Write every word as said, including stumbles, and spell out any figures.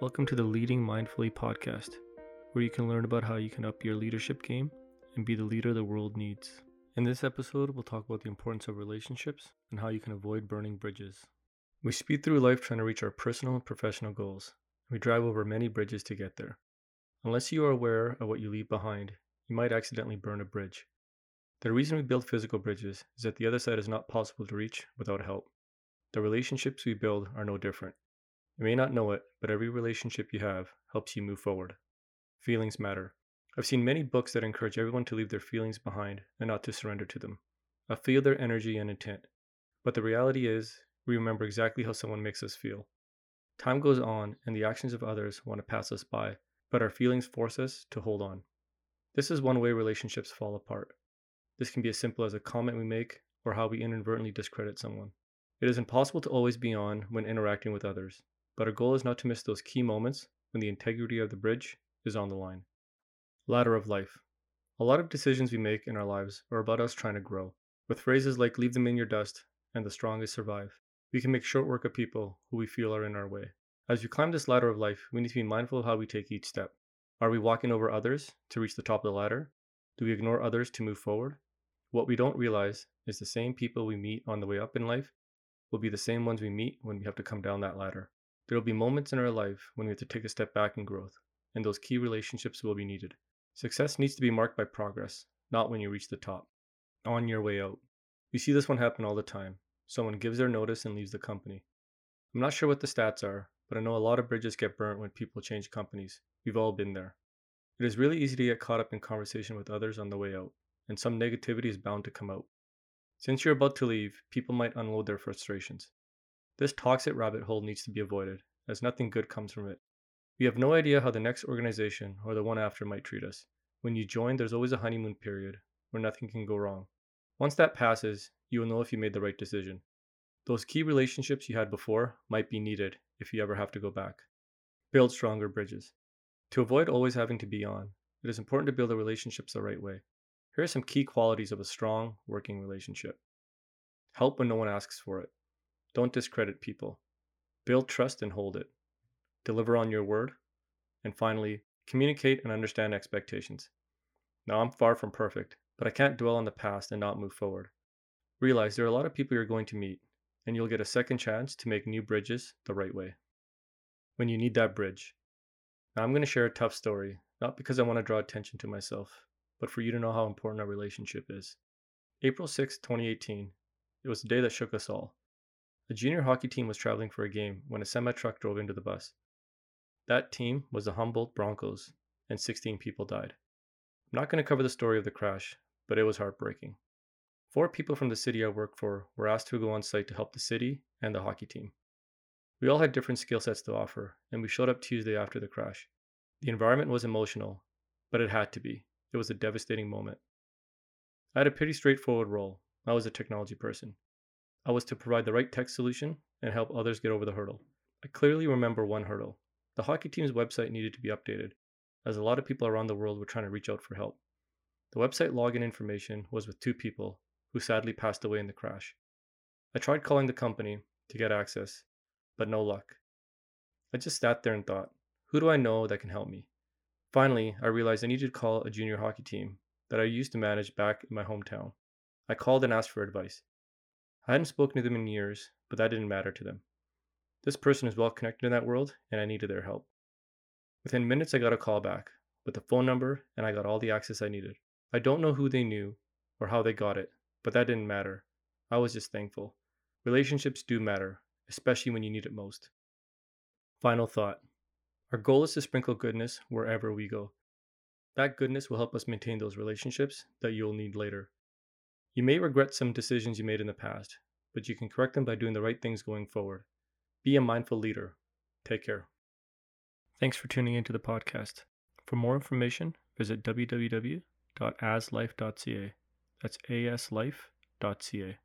Welcome to the Leading Mindfully podcast, where you can learn about how you can up your leadership game and be the leader the world needs. In this episode, we'll talk about the importance of relationships and how you can avoid burning bridges. We speed through life trying to reach our personal and professional goals. We drive over many bridges to get there. Unless you are aware of what you leave behind, you might accidentally burn a bridge. The reason we build physical bridges is that the other side is not possible to reach without help. The relationships we build are no different. You may not know it, but every relationship you have helps you move forward. Feelings matter. I've seen many books that encourage everyone to leave their feelings behind and not to surrender to them. I feel their energy and intent. But the reality is, we remember exactly how someone makes us feel. Time goes on, and the actions of others want to pass us by, but our feelings force us to hold on. This is one way relationships fall apart. This can be as simple as a comment we make or how we inadvertently discredit someone. It is impossible to always be on when interacting with others. But our goal is not to miss those key moments when the integrity of the bridge is on the line. Ladder of life. A lot of decisions we make in our lives are about us trying to grow. With phrases like leave them in your dust and the strongest survive, we can make short work of people who we feel are in our way. As we climb this ladder of life, we need to be mindful of how we take each step. Are we walking over others to reach the top of the ladder? Do we ignore others to move forward? What we don't realize is the same people we meet on the way up in life will be the same ones we meet when we have to come down that ladder. There will be moments in our life when we have to take a step back in growth, and those key relationships will be needed. Success needs to be marked by progress, not when you reach the top. On your way out. We see this one happen all the time. Someone gives their notice and leaves the company. I'm not sure what the stats are, but I know a lot of bridges get burnt when people change companies. We've all been there. It is really easy to get caught up in conversation with others on the way out, and some negativity is bound to come out. Since you're about to leave, people might unload their frustrations. This toxic rabbit hole needs to be avoided, as nothing good comes from it. We have no idea how the next organization or the one after might treat us. When you join, there's always a honeymoon period where nothing can go wrong. Once that passes, you will know if you made the right decision. Those key relationships you had before might be needed if you ever have to go back. Build stronger bridges. To avoid always having to be on, it is important to build the relationships the right way. Here are some key qualities of a strong working relationship. Help when no one asks for it. Don't discredit people. Build trust and hold it. Deliver on your word. And finally, communicate and understand expectations. Now, I'm far from perfect, but I can't dwell on the past and not move forward. Realize there are a lot of people you're going to meet, and you'll get a second chance to make new bridges the right way. When you need that bridge. Now, I'm going to share a tough story, not because I want to draw attention to myself, but for you to know how important our relationship is. April sixth, twenty eighteen, it was the day that shook us all. The junior hockey team was traveling for a game when a semi-truck drove into the bus. That team was the Humboldt Broncos, and sixteen people died. I'm not going to cover the story of the crash, but it was heartbreaking. Four people from the city I work for were asked to go on site to help the city and the hockey team. We all had different skill sets to offer, and we showed up Tuesday after the crash. The environment was emotional, but it had to be. It was a devastating moment. I had a pretty straightforward role. I was a technology person. I was to provide the right tech solution and help others get over the hurdle. I clearly remember one hurdle. The hockey team's website needed to be updated, as a lot of people around the world were trying to reach out for help. The website login information was with two people who sadly passed away in the crash. I tried calling the company to get access, but no luck. I just sat there and thought, who do I know that can help me? Finally, I realized I needed to call a junior hockey team that I used to manage back in my hometown. I called and asked for advice. I hadn't spoken to them in years, but that didn't matter to them. This person is well connected in that world, and I needed their help. Within minutes, I got a call back with the phone number, and I got all the access I needed. I don't know who they knew or how they got it, but that didn't matter. I was just thankful. Relationships do matter, especially when you need it most. Final thought. Our goal is to sprinkle goodness wherever we go. That goodness will help us maintain those relationships that you'll need later. You may regret some decisions you made in the past, but you can correct them by doing the right things going forward. Be a mindful leader. Take care. Thanks for tuning into the podcast. For more information, visit w w w dot a s life dot c a. That's a s life dot c a.